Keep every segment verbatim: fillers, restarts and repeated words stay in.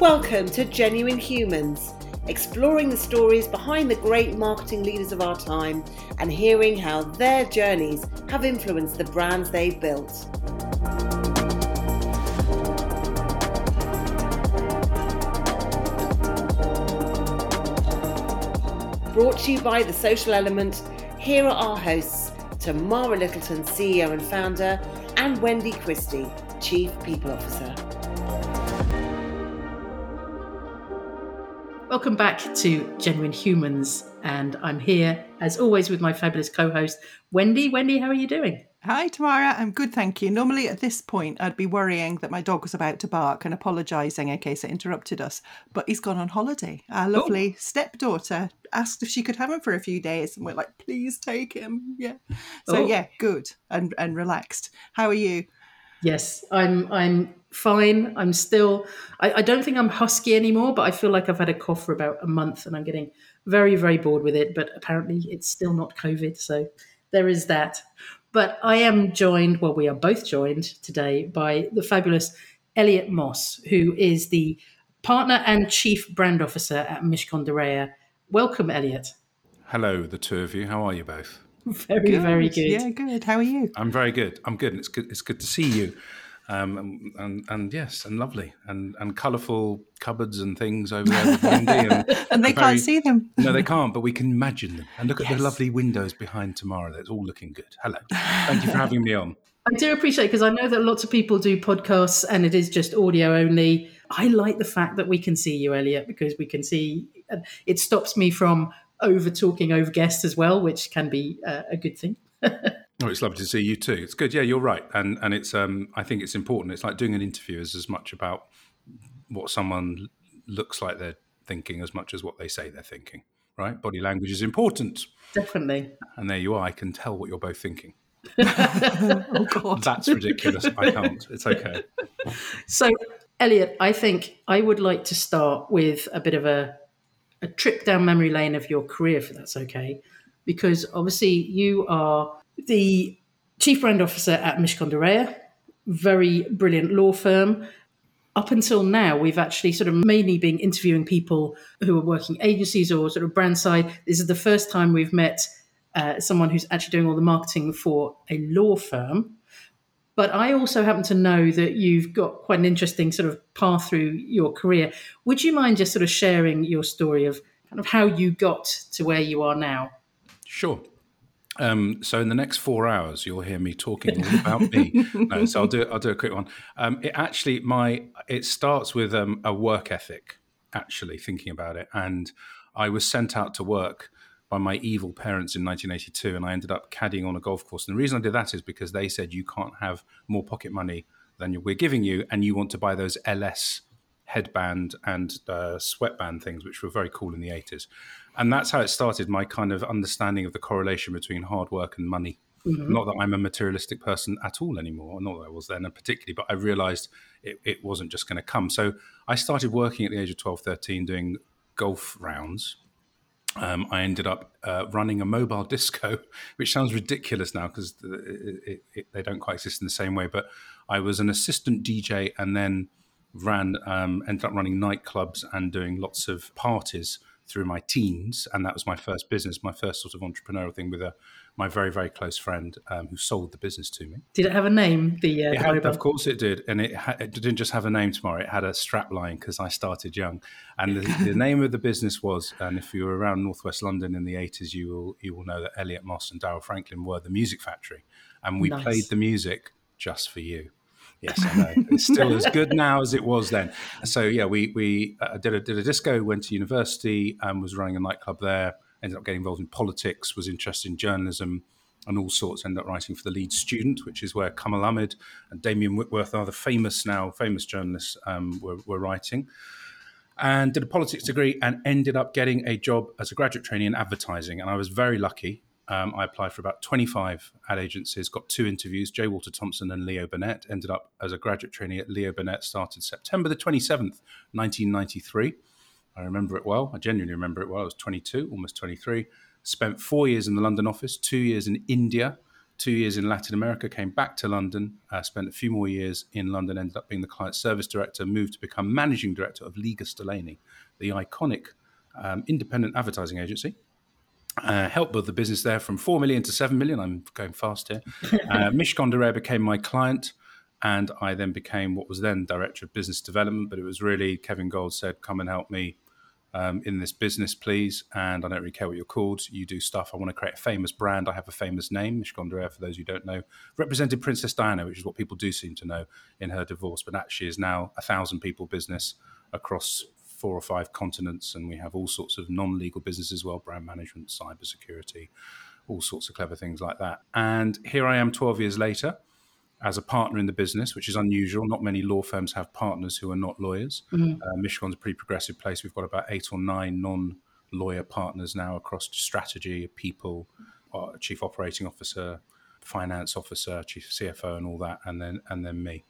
Welcome to Genuine Humans, exploring the stories behind the great marketing leaders of our time and hearing how their journeys have influenced the brands they've built. Brought to you by The Social Element, here are our hosts, Tamara Littleton, C E O and founder, and Wendy Christie, Chief People Officer. Welcome back to Genuine Humans, and I'm here, as always, with my fabulous co-host, Wendy. Wendy, how are you doing? Hi, Tamara. I'm good, thank you. Normally at this point, I'd be worrying that my dog was about to bark and apologising in case it interrupted us, but he's gone on holiday. Our lovely oh. stepdaughter asked if she could have him for a few days, and we're like, please take him. Yeah. So, oh. yeah, good and, and relaxed. How are you? Yes, I'm I'm fine. I'm still, I, I don't think I'm husky anymore, but I feel like I've had a cough for about a month and I'm getting very, very bored with it. But apparently it's still not COVID. So there is that. But I am joined, well, we are both joined today by the fabulous Elliot Moss, who is the partner and chief brand officer at Mishcon de Reya. Welcome, Elliot. Hello, the two of you. How are you both? Very, good. very good. Yeah, good. How are you? I'm very good. I'm good. And it's good. It's good to see you. Um, and, and, and yes, and lovely, and and colourful cupboards and things over there with Wendy. And, and they very, can't see them. No, they can't, but we can imagine them. And look yes. at the lovely windows behind Tamara. It's all looking good. Hello. Thank you for having me on. I do appreciate it, because I know that lots of people do podcasts and it is just audio only. I like the fact that we can see you, Elliot, because we can see, it stops me from over talking over guests as well, which can be uh, a good thing. Oh, it's lovely to see you too. It's good. Yeah, you're right. And and it's um I think it's important. It's like doing an interview is as much about what someone looks like they're thinking as much as what they say they're thinking, right? Body language is important. Definitely. And there you are. I can tell what you're both thinking. Oh, God. That's ridiculous. I can't. It's okay. So, Elliot, I think I would like to start with a bit of a a trip down memory lane of your career, if that's okay, because obviously you are the chief brand officer at Mishcon de Reya, very brilliant law firm. Up until now, we've actually sort of mainly been interviewing people who are working agencies or sort of brand side. This is the first time we've met uh, someone who's actually doing all the marketing for a law firm. But I also happen to know that you've got quite an interesting sort of path through your career. Would you mind just sort of sharing your story of kind of how you got to where you are now? Sure. Um, so in the next four hours, you'll hear me talking all about me. No, so I'll do I'll do a quick one. Um, it actually my it starts with um, a work ethic. Actually, thinking about it, and I was sent out to work by my evil parents in nineteen eighty-two, and I ended up caddying on a golf course. And the reason I did that is because they said you can't have more pocket money than we're giving you, and you want to buy those L S headband and uh, sweatband things, which were very cool in the eighties. And that's how it started, my kind of understanding of the correlation between hard work and money. Mm-hmm. Not that I'm a materialistic person at all anymore, not that I was then particularly, but I realized it, it wasn't just going to come. So I started working at the age of twelve, thirteen, doing golf rounds. Um, I ended up uh, running a mobile disco, which sounds ridiculous now because they don't quite exist in the same way. But I was an assistant D J and then ran, um, ended up running nightclubs and doing lots of parties through my teens. And that was my first business, my first sort of entrepreneurial thing with a, my very, very close friend um, who sold the business to me. Did it have a name? The uh, it had, Of course it did. And it, ha- it didn't just have a name, Tamara. It had a strap line because I started young. And the, the name of the business was, and if you were around Northwest London in the eighties, you will you will know that Elliot Moss and Daryl Franklin were the Music Factory. And we nice. played the music just for you. Yes, I know. It's still as good now as it was then. So, yeah, we we uh, did, a, did a disco, went to university, um, was running a nightclub there, ended up getting involved in politics, was interested in journalism and all sorts, ended up writing for the Leeds Student, which is where Kamal Ahmed and Damian Whitworth are the famous now, famous journalists um, were, were writing. And did a politics degree and ended up getting a job as a graduate trainee in advertising. And I was very lucky. Um, I applied for about twenty-five ad agencies, got two interviews, J. Walter Thompson and Leo Burnett, ended up as a graduate trainee at Leo Burnett, started September the twenty-seventh, nineteen ninety-three. I remember it well. I genuinely remember it well. I was twenty-two, almost twenty-three. Spent four years in the London office, two years in India, two years in Latin America, came back to London, uh, spent a few more years in London, ended up being the client service director, moved to become managing director of Leagas Delaney, the iconic um, independent advertising agency. Uh, helped build the business there from four million to seven million. I'm going fast here. Uh, Mishcon de Reya became my client, and I then became what was then director of business development, but it was really Kevin Gold said, come and help me um, in this business, please. And I don't really care what you're called. You do stuff. I want to create a famous brand. I have a famous name. Mishcon de Reya, for those who don't know, represented Princess Diana, which is what people do seem to know in her divorce, but actually is now a thousand people business across four or five continents, and we have all sorts of non-legal businesses as well, brand management, cybersecurity, all sorts of clever things like that. And here I am twelve years later as a partner in the business, which is unusual. Not many law firms have partners who are not lawyers. Mm-hmm. Uh, Mishcon's a pretty progressive place. We've got about eight or nine non-lawyer partners now across strategy, people, uh, chief operating officer, finance officer, chief C F O and all that, and then and then me.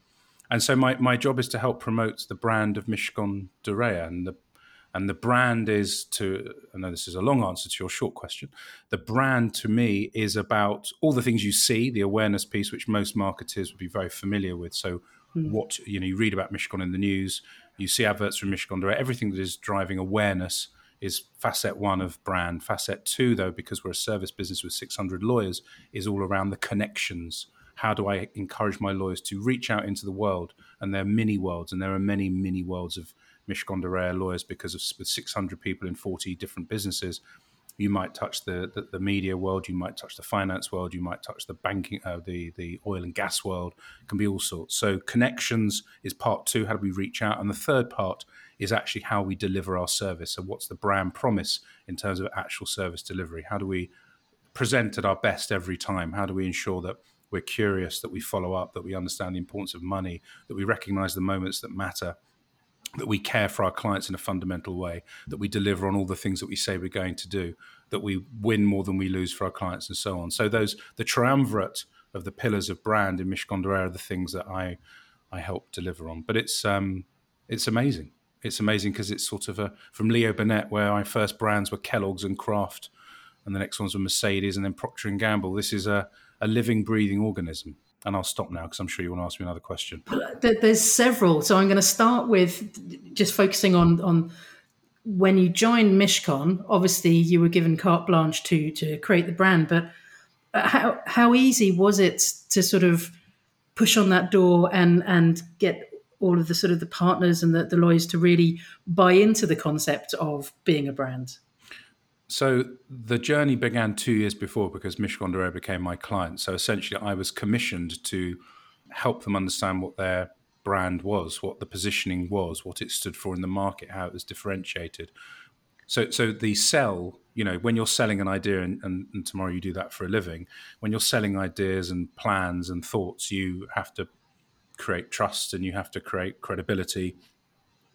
And so my, my job is to help promote the brand of Mishcon de Reya. And the, and the brand is to, I know this is a long answer to your short question, the brand to me is about all the things you see, the awareness piece, which most marketers would be very familiar with. So mm. what, you know, you read about Mishcon in the news, you see adverts from Mishcon de Reya, everything that is driving awareness is facet one of brand. Facet two, though, because we're a service business with six hundred lawyers, is all around the connections. How do I encourage my lawyers to reach out into the world? And there are many worlds, and there are many, many worlds of Mishcon de Reya lawyers, because of, with six hundred people in forty different businesses, you might touch the, the, the media world, you might touch the finance world, you might touch the banking, uh, the, the oil and gas world. It can be all sorts. So connections is part two, how do we reach out? And the third part is actually how we deliver our service. So what's the brand promise in terms of actual service delivery? How do we present at our best every time? How do we ensure that we're curious, that we follow up, that we understand the importance of money, that we recognize the moments that matter, that we care for our clients in a fundamental way, that we deliver on all the things that we say we're going to do, that we win more than we lose for our clients, and so on. So those, the triumvirate of the pillars of brand in Mishcon de Reya are the things that I, I help deliver on. But it's um, it's amazing. It's amazing because it's sort of a, from Leo Burnett, where my first brands were Kellogg's and Kraft, and the next ones were Mercedes and then Procter and Gamble. This is a a living, breathing organism. And I'll stop now because I'm sure you want to ask me another question. There's several. So I'm going to start with just focusing on, on when you joined Mishcon, obviously you were given carte blanche to to create the brand, but how how easy was it to sort of push on that door and and get all of the sort of the partners and the, the lawyers to really buy into the concept of being a brand? So the journey began two years before, because Mishcon de Reya became my client. So essentially I was commissioned to help them understand what their brand was, what the positioning was, what it stood for in the market, how it was differentiated. So so the sell, you know, when you're selling an idea, and, and, and tomorrow you do that for a living, when you're selling ideas and plans and thoughts, you have to create trust and you have to create credibility.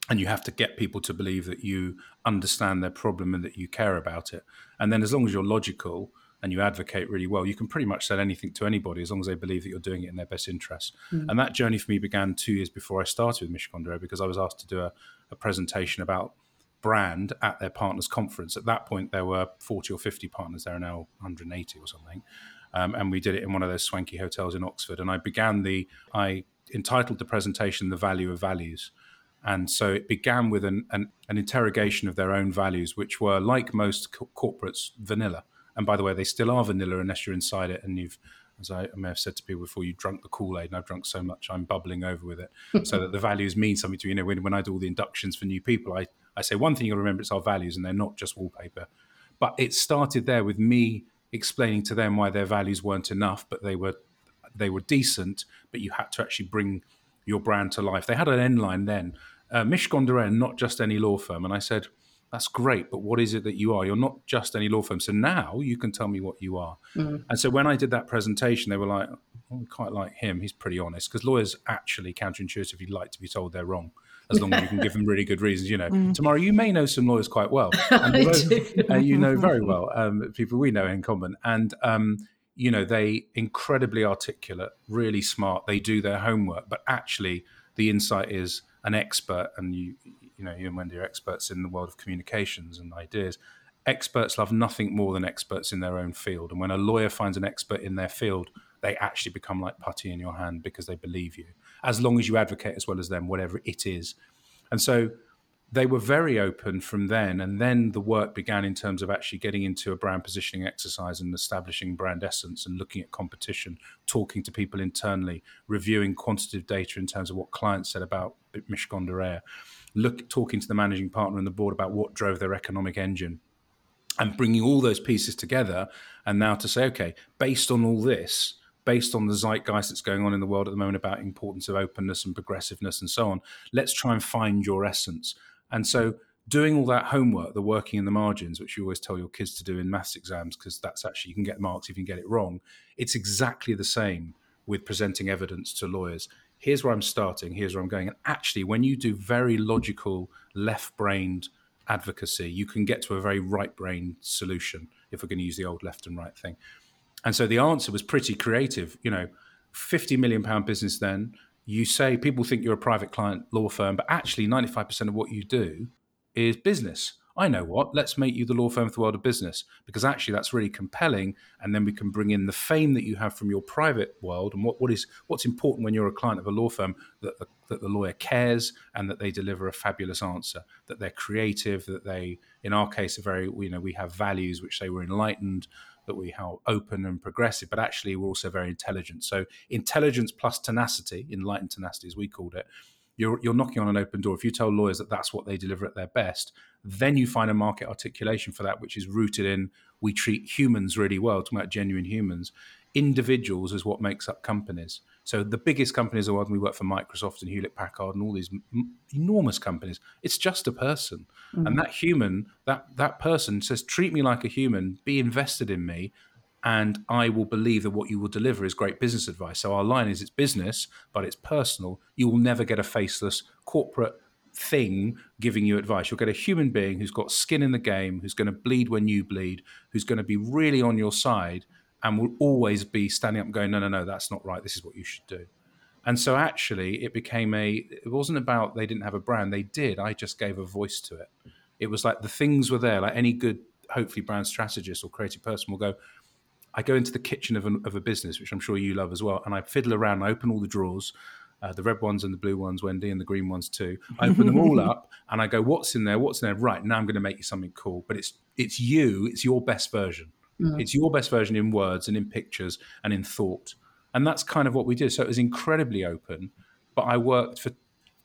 And you have to get people to believe that you understand their problem and that you care about it. And then as long as you're logical and you advocate really well, you can pretty much sell anything to anybody as long as they believe that you're doing it in their best interest. Mm. And that journey for me began two years before I started with Mishcon de Reya, because I was asked to do a, a presentation about brand at their partners conference. At that point, there were forty or fifty partners. There are now one hundred eighty or something. Um, and we did it in one of those swanky hotels in Oxford. And I began the, I entitled the presentation, The Value of Values. And so it began with an, an, an interrogation of their own values, which were, like most co- corporates, vanilla. And by the way, they still are vanilla unless you're inside it. And you've, as I may have said to people before, you drunk the Kool-Aid, and I've drunk so much I'm bubbling over with it. So that the values mean something to you. You know, when, when I do all the inductions for new people, I, I say one thing you'll remember, it's our values, and they're not just wallpaper. But it started there with me explaining to them why their values weren't enough, but they were they were decent, but you had to actually bring your brand to life. They had an end line then. Uh, Mishcon de Reya, not just any law firm. And I said, that's great, but what is it that you are? You're not just any law firm. So now you can tell me what you are. Mm-hmm. And so when I did that presentation, they were like, oh, we quite like him. He's pretty honest. Because lawyers actually, counterintuitively, like to be told they're wrong, as long as you can give them really good reasons. You know, mm. Tamara, you may know some lawyers quite well. And both, uh, you know very well, um, people we know in common. And, um, you know, they incredibly articulate, really smart. They do their homework. But actually, the insight is, an expert, and you you know, you and Wendy are experts in the world of communications and ideas. experts love nothing more than experts in their own field. And when a lawyer finds an expert in their field, they actually become like putty in your hand because they believe you, as long as you advocate as well as them, whatever it is. And so they were very open from then. And then the work began in terms of actually getting into a brand positioning exercise and establishing brand essence and looking at competition, talking to people internally, reviewing quantitative data in terms of what clients said about Mishcon de Reya, look, talking to the managing partner and the board about what drove their economic engine, and bringing all those pieces together. And now to say, okay, based on all this, based on the zeitgeist that's going on in the world at the moment about importance of openness and progressiveness and so on, let's try and find your essence. And so doing all that homework, the working in the margins, which you always tell your kids to do in maths exams, because that's actually, you can get marks if you can get it wrong. It's exactly the same with presenting evidence to lawyers. Here's where I'm starting, here's where I'm going. And actually, when you do very logical, left-brained advocacy, you can get to a very right-brained solution, if we're going to use the old left and right thing. And so the answer was pretty creative. You know, fifty million pound business then, you say people think you're a private client law firm, but actually ninety-five percent of what you do is business. I know what, let's make you the law firm of the world of business, because actually that's really compelling. And then we can bring in the fame that you have from your private world and what, what is what's important when you're a client of a law firm, that the, that the lawyer cares and that they deliver a fabulous answer, that they're creative, that they, in our case, are very, you know, we have values which say we're enlightened, that we are open and progressive, but actually we're also very intelligent. So intelligence plus tenacity, enlightened tenacity as we called it, You're, you're knocking on an open door. If you tell lawyers that that's what they deliver at their best, then you find a market articulation for that, which is rooted in we treat humans really well, talking about genuine humans. Individuals is what makes up companies. So the biggest companies in the world, and we work for Microsoft and Hewlett Packard and all these m- enormous companies, it's just a person. Mm-hmm. And that human, that that person says, treat me like a human, be invested in me, and I will believe that what you will deliver is great business advice. So our line is, it's business, but it's personal. You will never get a faceless corporate thing giving you advice. You'll get a human being who's got skin in the game, who's going to bleed when you bleed, who's going to be really on your side and will always be standing up and going, no, no, no, that's not right. This is what you should do. And so actually it became a, it wasn't about they didn't have a brand. They did. I just gave a voice to it. It was like the things were there, like any good, hopefully brand strategist or creative person will go, I go into the kitchen of, an, of a business, which I'm sure you love as well, and I fiddle around, I open all the drawers, uh, the red ones and the blue ones, Wendy, and the green ones too. I open them all up and I go, what's in there? What's in there? Right, now I'm going to make you something cool. But it's it's you, it's your best version. Mm-hmm. It's your best version in words and in pictures and in thought. And that's kind of what we did. So it was incredibly open, but I worked for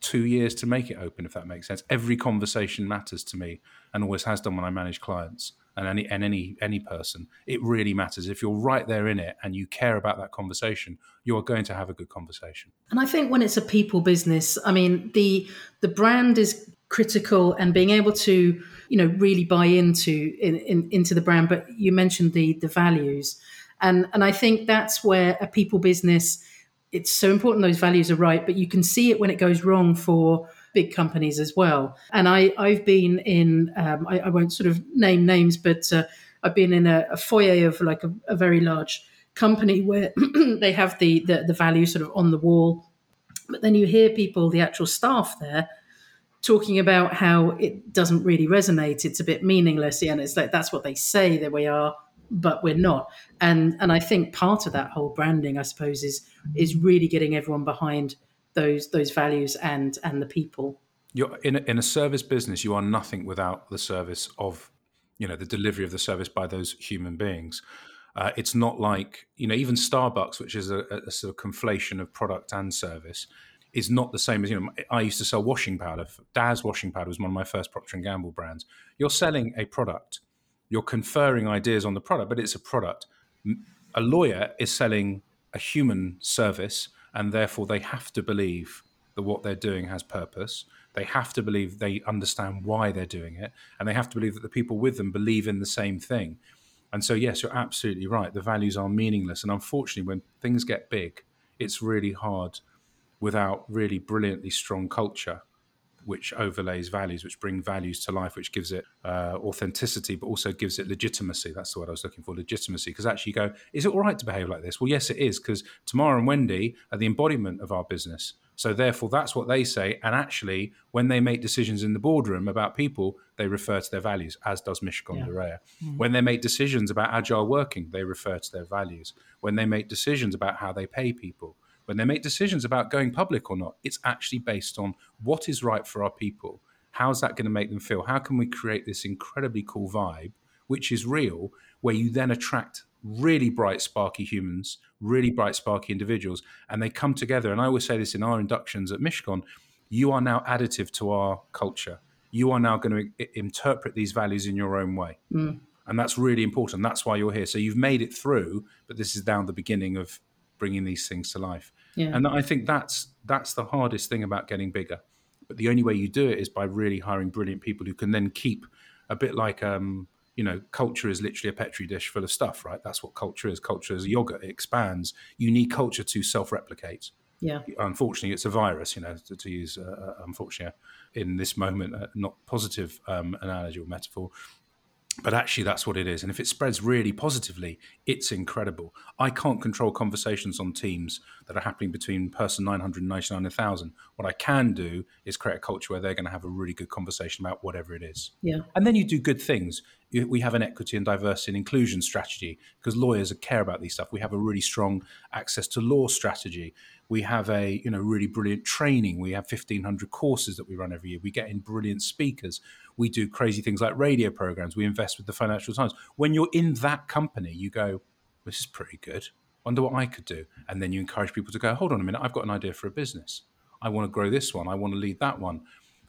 two years to make it open, if that makes sense. Every conversation matters to me and always has done when I manage clients. And any and any any person, it really matters. If you're right there in it and you care about that conversation, you're going to have a good conversation. And I think when it's a people business, I mean, the the brand is critical and being able to, you know, really buy into in, in, into the brand. But you mentioned the the values, and and I think that's where a people business, it's so important those values are right. But you can see it when it goes wrong for big companies as well. And I, I've been in, um, I, I won't sort of name names, but uh, I've been in a, a foyer of like a, a very large company where they have the, the, the value sort of on the wall. But then you hear people, the actual staff there, talking about how it doesn't really resonate. It's a bit meaningless. And it's like, that's what they say that we are, but we're not. And and I think part of that whole branding, I suppose, is is really getting everyone behind those those values and and the people. You're in a, in a service business, you are nothing without the service of, you know, the delivery of the service by those human beings. Uh, it's not like, you know, even Starbucks, which is a, a sort of conflation of product and service, is not the same as, you know, I used to sell washing powder. Daz washing powder was one of my first Procter and Gamble brands. You're selling a product. You're conferring ideas on the product, but it's a product. A lawyer is selling a human service, and therefore they have to believe that what they're doing has purpose. They have to believe they understand why they're doing it, and they have to believe that the people with them believe in the same thing. And so, yes, you're absolutely right. The values are meaningless. And unfortunately, when things get big, it's really hard without really brilliantly strong culture, which overlays values, which bring values to life, which gives it uh, authenticity, but also gives it legitimacy. That's the word I was looking for, legitimacy. Because actually you go, is it all right to behave like this? Well, yes, it is, because Tamara and Wendy are the embodiment of our business. So therefore, that's what they say. And actually, when they make decisions in the boardroom about people, they refer to their values, as does Mishcon de Reya. Yeah. Mm. When they make decisions about agile working, they refer to their values. When they make decisions about how they pay people, when they make decisions about going public or not, it's actually based on what is right for our people. How's that going to make them feel? How can we create this incredibly cool vibe, which is real, where you then attract really bright, sparky humans, really bright, sparky individuals, and they come together. And I always say this in our inductions at Mishcon, you are now additive to our culture. You are now going to interpret these values in your own way. Mm. And that's really important. That's why you're here. So you've made it through, but this is now the beginning of bringing these things to life. Yeah. And I think that's that's the hardest thing about getting bigger. But the only way you do it is by really hiring brilliant people who can then keep a bit like... um. You know, culture is literally a petri dish full of stuff, right? That's what culture is. Culture is yogurt. It expands. You need culture to self-replicate. Yeah. Unfortunately, it's a virus, you know, to, to use, uh, unfortunately, in this moment, uh, not positive um, analogy or metaphor. But actually, that's what it is. And if it spreads really positively, it's incredible. I can't control conversations on Teams that are happening between person nine hundred ninety-nine and one thousand. What I can do is create a culture where they're going to have a really good conversation about whatever it is. Yeah. And then you do good things. We have an equity and diversity and inclusion strategy because lawyers care about these stuff. We have a really strong access to law strategy. We have a, you know, really brilliant training. We have fifteen hundred courses that we run every year. We get in brilliant speakers. We do crazy things like radio programs. We invest with the Financial Times. When you're in that company, you go, this is pretty good. Wonder what I could do. And then you encourage people to go, hold on a minute, I've got an idea for a business. I want to grow this one. I want to lead that one.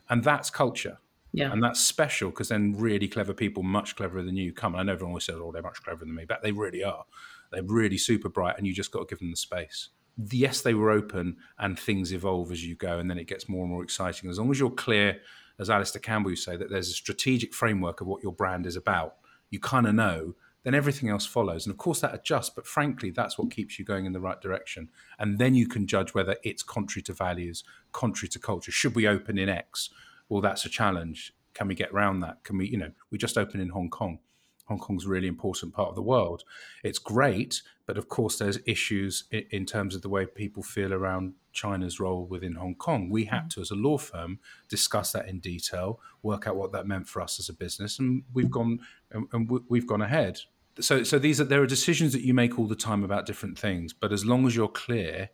And that's culture. Yeah. And that's special because then really clever people, much cleverer than you, come. And I know everyone always says, oh, they're much cleverer than me, but they really are. They're really super bright and you just got to give them the space. Yes, they were open and things evolve as you go and then it gets more and more exciting. As long as you're clear, as Alistair Campbell used to say, that there's a strategic framework of what your brand is about, you kind of know, then everything else follows. And of course that adjusts, but frankly, that's what keeps you going in the right direction. And then you can judge whether it's contrary to values, contrary to culture. Should we open in X? Well, that's a challenge. Can we get around that? Can we, you know, we just opened in Hong Kong. Hong Kong's a really important part of the world. It's great, but of course there's issues in terms of the way people feel around China's role within Hong Kong. We had to, as a law firm, discuss that in detail, work out what that meant for us as a business, and we've gone and we've gone ahead. So, so these are there are decisions that you make all the time about different things, but as long as you're clear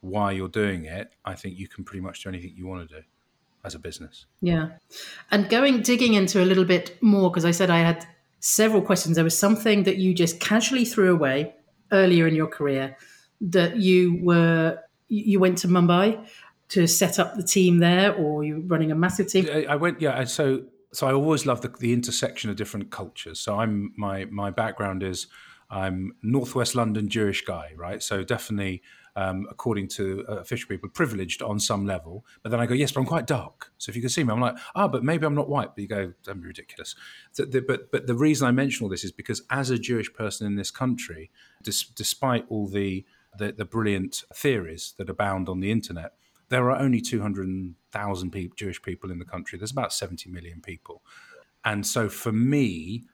why you're doing it, I think you can pretty much do anything you want to do as a business. Yeah, and going digging into a little bit more because I said I had several questions. There was something that you just casually threw away earlier in your career that you were you went to Mumbai to set up the team there, or you're running a massive team. I went, yeah. So, so I always love the, the intersection of different cultures. So I'm my my background is I'm Northwest London Jewish guy, right? So definitely. Um, according to uh, official people, privileged on some level. But then I go, yes, but I'm quite dark. So if you can see me, I'm like, ah, oh, but maybe I'm not white. But you go, that'd be ridiculous. So the, but but the reason I mention all this is because as a Jewish person in this country, dis- despite all the, the the brilliant theories that abound on the internet, there are only two hundred thousand people, Jewish people in the country. There's about seventy million people. And so for me,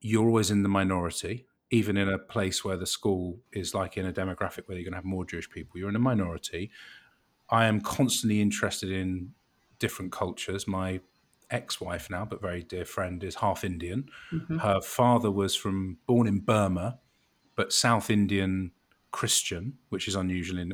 you're always in the minority. Even in a place where the school is like in a demographic where you're going to have more Jewish people, you're in a minority. I am constantly interested in different cultures. My ex-wife now, but very dear friend, is half Indian. Mm-hmm. Her father was from born in Burma, but South Indian Christian, which is unusual in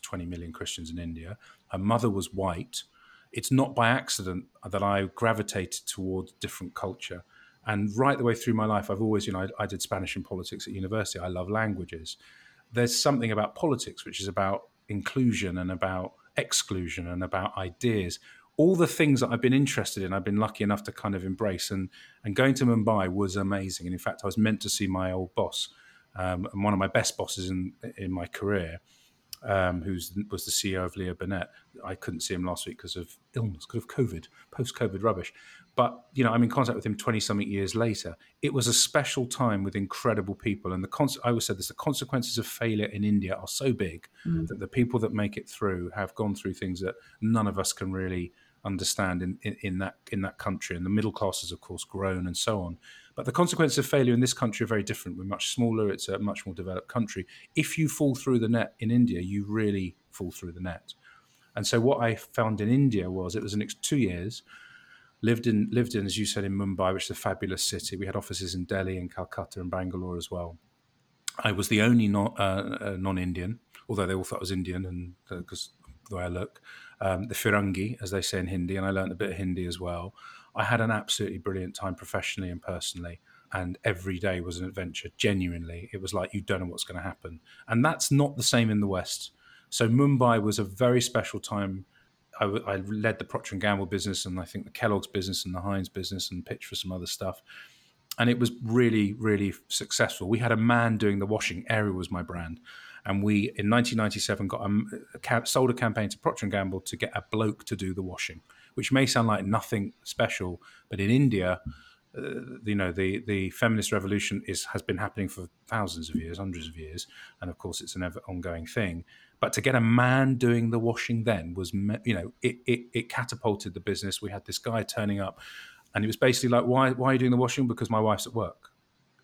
twenty million Christians in India. Her mother was white. It's not by accident that I gravitated towards different culture. And right the way through my life, I've always, you know, I, I did Spanish and politics at university. I love languages. There's something about politics, which is about inclusion and about exclusion and about ideas. All the things that I've been interested in, I've been lucky enough to kind of embrace. And, and going to Mumbai was amazing. And in fact, I was meant to see my old boss, um, and one of my best bosses in, in my career, um, who was the C E O of Leo Burnett. I couldn't see him last week because of illness, because of COVID, post-COVID rubbish. But, you know, I'm in contact with him twenty-something years later. It was a special time with incredible people. And the con- I always said this, the consequences of failure in India are so big mm. that the people that make it through have gone through things that none of us can really understand in, in, in that in that country. And the middle class has, of course, grown and so on. But the consequences of failure in this country are very different. We're much smaller. It's a much more developed country. If you fall through the net in India, you really fall through the net. And so what I found in India was it was the next two years, lived in, lived in, as you said, in Mumbai, which is a fabulous city. We had offices in Delhi and Calcutta and Bangalore as well. I was the only non, uh, non-Indian, although they all thought I was Indian and because uh, the way I look, um, the Firangi, as they say in Hindi, and I learned a bit of Hindi as well. I had an absolutely brilliant time professionally and personally, and every day was an adventure, genuinely. It was like, you don't know what's going to happen. And that's not the same in the West. So Mumbai was a very special time. I, w- I led the Procter and Gamble business, and I think the Kellogg's business and the Heinz business, and pitched for some other stuff. And it was really, really successful. We had a man doing the washing. Aerie was my brand. And we, in nineteen ninety-seven, got a, a, sold a campaign to Procter and Gamble to get a bloke to do the washing, which may sound like nothing special, but in India, uh, you know, the, the feminist revolution is has been happening for thousands of years, hundreds of years, and of course it's an ever ongoing thing. But to get a man doing the washing then was, you know, it, it, it catapulted the business. We had this guy turning up, and it was basically like, why, why are you doing the washing? Because my wife's at work.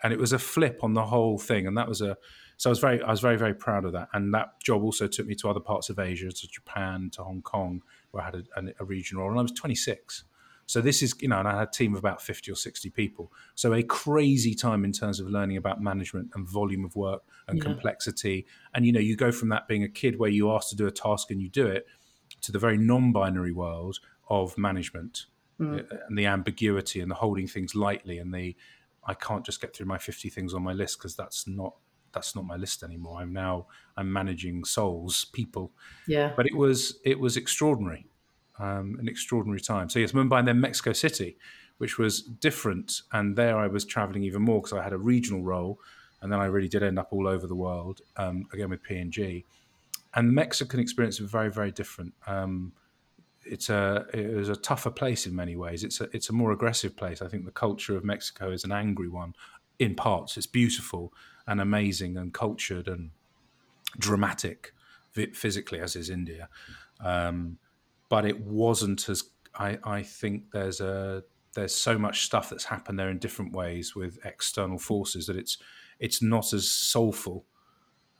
And it was a flip on the whole thing. And that was a, so I was very, I was very, very proud of that. And that job also took me to other parts of Asia, to Japan, to Hong Kong, where I had a, a regional role. And I was twenty-six. So this is, you know, and I had a team of about fifty or sixty people. So a crazy time in terms of learning about management and volume of work and yeah. complexity. And, you know, you go from that being a kid where you asked to do a task and you do it to the very non-binary world of management mm. and the ambiguity and the holding things lightly and the, I can't just get through my fifty things on my list because that's not that's not my list anymore. I'm now I'm managing souls, people. Yeah. But it was it was extraordinary, um, an extraordinary time. So yes, Mumbai and then Mexico City, which was different. And there I was traveling even more because I had a regional role, and then I really did end up all over the world um, again with P and G. And the Mexican experience was very very different. Um, It's a it was a tougher place in many ways. It's a it's a more aggressive place. I think the culture of Mexico is an angry one in parts. It's beautiful and amazing and cultured and dramatic physically, as is India. Um, but it wasn't as I, I think there's a there's so much stuff that's happened there in different ways with external forces that it's it's not as soulful.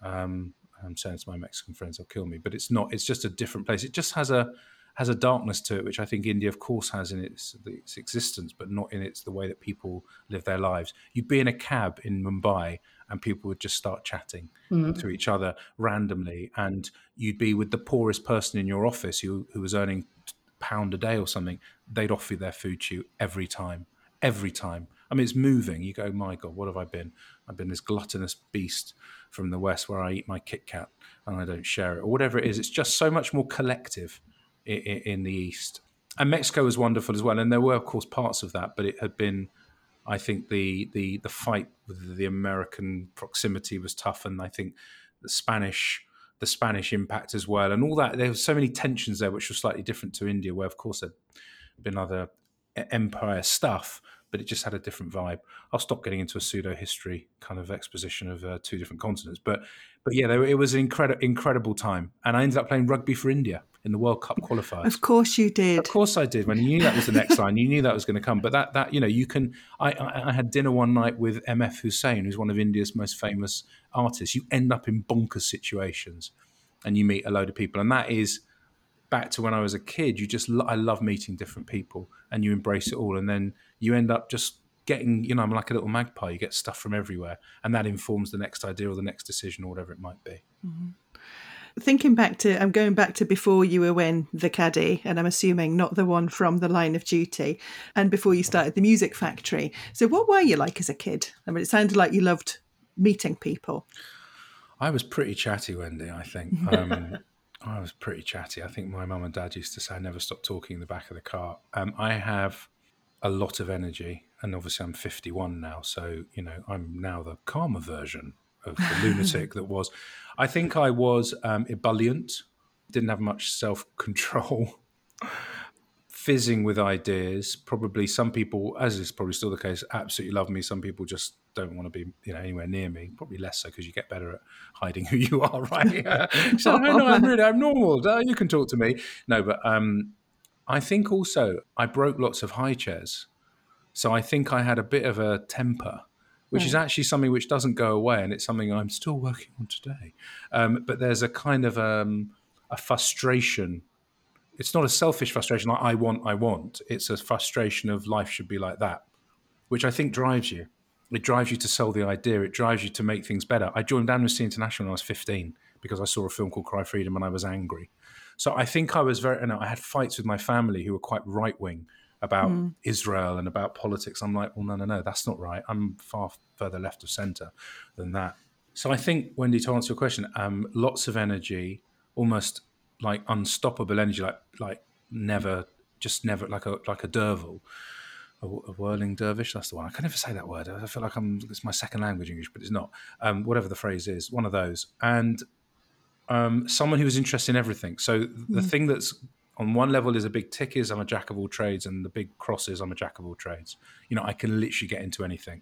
Um, I'm saying to my Mexican friends, they'll kill me, but it's not. It's just a different place. It just has a has a darkness to it, which I think India, of course, has in its, its existence, but not in its the way that people live their lives. You'd be in a cab in Mumbai and people would just start chatting mm. to each other randomly. And you'd be with the poorest person in your office who, who was earning a pound a day or something. They'd offer you their food to you every time, every time. I mean, it's moving. You go, my God, what have I been? I've been this gluttonous beast from the West where I eat my Kit Kat and I don't share it or whatever it is. It's just so much more collective in the East. And Mexico was wonderful as well, and there were of course parts of that, but it had been, I think the the the fight with the American proximity was tough, and I think the Spanish the Spanish impact as well, and all that. There were so many tensions there which were slightly different to India, where of course there'd been other empire stuff, but it just had a different vibe. I'll stop getting into a pseudo history kind of exposition of uh, two different continents, but but yeah, there, it was an incredi- incredible time, and I ended up playing rugby for India in the World Cup qualifiers. Of course you did. Of course I did. When you knew that was the next line, you knew that was going to come. But that, that you know, you can... I, I, I had dinner one night with M F Hussain, who's one of India's most famous artists. You end up in bonkers situations and you meet a load of people. And that is, back to when I was a kid, you just... I love meeting different people and you embrace it all. And then you end up just getting... You know, I'm like a little magpie. You get stuff from everywhere. And that informs the next idea or the next decision or whatever it might be. Mm-hmm. Thinking back to, I'm going back to before you were in the Caddy, and I'm assuming not the one from the Line of Duty, and before you started the Music Factory. So what were you like as a kid? I mean, it sounded like you loved meeting people. I was pretty chatty, Wendy, I think. Um, I was pretty chatty. I think my mum and dad used to say I never stopped talking in the back of the car. Um, I have a lot of energy, and obviously I'm fifty-one now, so, you know, I'm now the calmer version of the lunatic that was. I think I was um, ebullient, didn't have much self-control, fizzing with ideas. Probably some people, as is probably still the case, absolutely love me. Some people just don't want to be, you know, anywhere near me. Probably less so because you get better at hiding who you are, right? Uh, so no, no, I'm really, I'm normal. Uh, you can talk to me. No, but um, I think also I broke lots of high chairs. So I think I had a bit of a temper, which is actually something which doesn't go away, and it's something I'm still working on today. Um, but there's a kind of um, a frustration it's not a selfish frustration like I want, I want. It's a frustration of life should be like that, which I think drives you. It drives you to sell the idea. It drives you to make things better. I joined Amnesty International when I was fifteen because I saw a film called Cry Freedom and I was angry. So I think I was very, and I had fights with my family who were quite right-wing about mm. Israel and about politics. I'm like, well, no, no, no, that's not right. I'm far further left of centre than that. So I think, Wendy, to answer your question, um, lots of energy, almost like unstoppable energy, like like never, just never, like a like a dervil, a, a whirling dervish. That's the one. I can never say that word. I feel like I'm. It's my second language, English, but it's not. Um, whatever the phrase is, one of those. And um, someone who is interested in everything. So the mm. thing that's on one level is a big tick is I'm a jack of all trades, and the big cross is I'm a jack of all trades. You know, I can literally get into anything.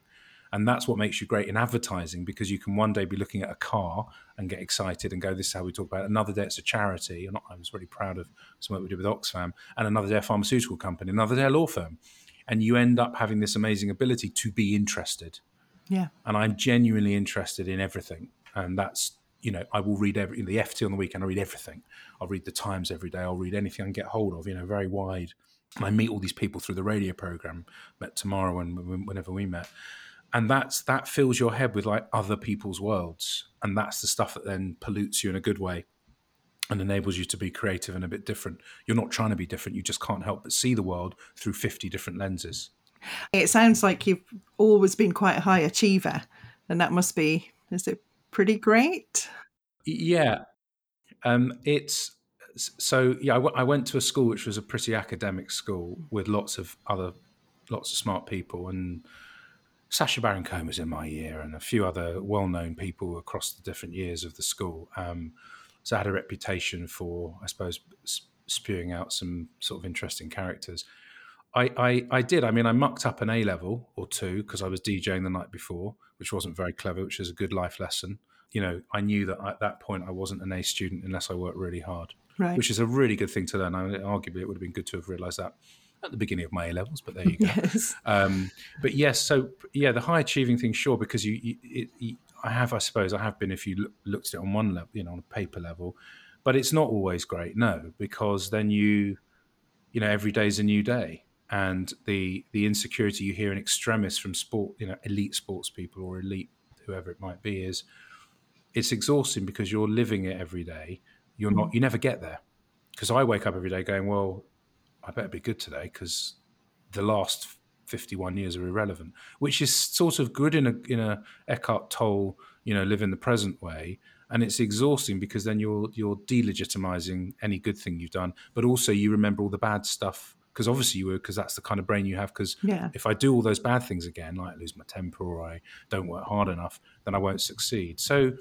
And that's what makes you great in advertising, because you can one day be looking at a car and get excited and go, this is how we talk about it. Another day it's a charity. And I was really proud of some work we did with Oxfam. And another day a pharmaceutical company, another day a law firm. And you end up having this amazing ability to be interested. Yeah. And I'm genuinely interested in everything. And that's, you know, I will read every, the F T on the weekend, I read everything. I'll read the Times every day. I'll read anything I can get hold of, you know, very wide. And I meet all these people through the radio program, met Tamara when, whenever we met. And that's that fills your head with like other people's worlds. And that's the stuff that then pollutes you in a good way and enables you to be creative and a bit different. You're not trying to be different. You just can't help but see the world through fifty different lenses. It sounds like you've always been quite a high achiever. And that must be, is it pretty great? Yeah. Um, it's so, yeah, I, w- I went to a school which was a pretty academic school with lots of other, lots of smart people, and Sasha Baron Cohen was in my year and a few other well-known people across the different years of the school. Um, so I had a reputation for, I suppose, spewing out some sort of interesting characters. I, I, I did. I mean, I mucked up an A-level or two because I was DJing the night before, which wasn't very clever, which is a good life lesson. You know, I knew that at that point I wasn't an A student unless I worked really hard, right. Which is a really good thing to learn. I mean, arguably, it would have been good to have realised that at the beginning of my A-levels, but there you go. Yes. Um, but yes, so yeah, the high achieving thing, sure, because you, you, it, you, I have, I suppose, I have been, if you look, looked at it on one level, you know, on a paper level, but it's not always great, no, because then you, you know, every day's a new day, and the the insecurity you hear in extremis from sport, you know, elite sports people or elite whoever it might be, is it's exhausting because you're living it every day. You're not, you never get there, because I wake up every day going, well, I better be good today because the last fifty-one years are irrelevant, which is sort of good in a in a Eckhart Tolle, you know, live in the present way. And it's exhausting because then you're you're delegitimizing any good thing you've done, but also you remember all the bad stuff because obviously you were, because that's the kind of brain you have. Because yeah. if I do all those bad things again, like I lose my temper or I don't work hard enough, then I won't succeed. So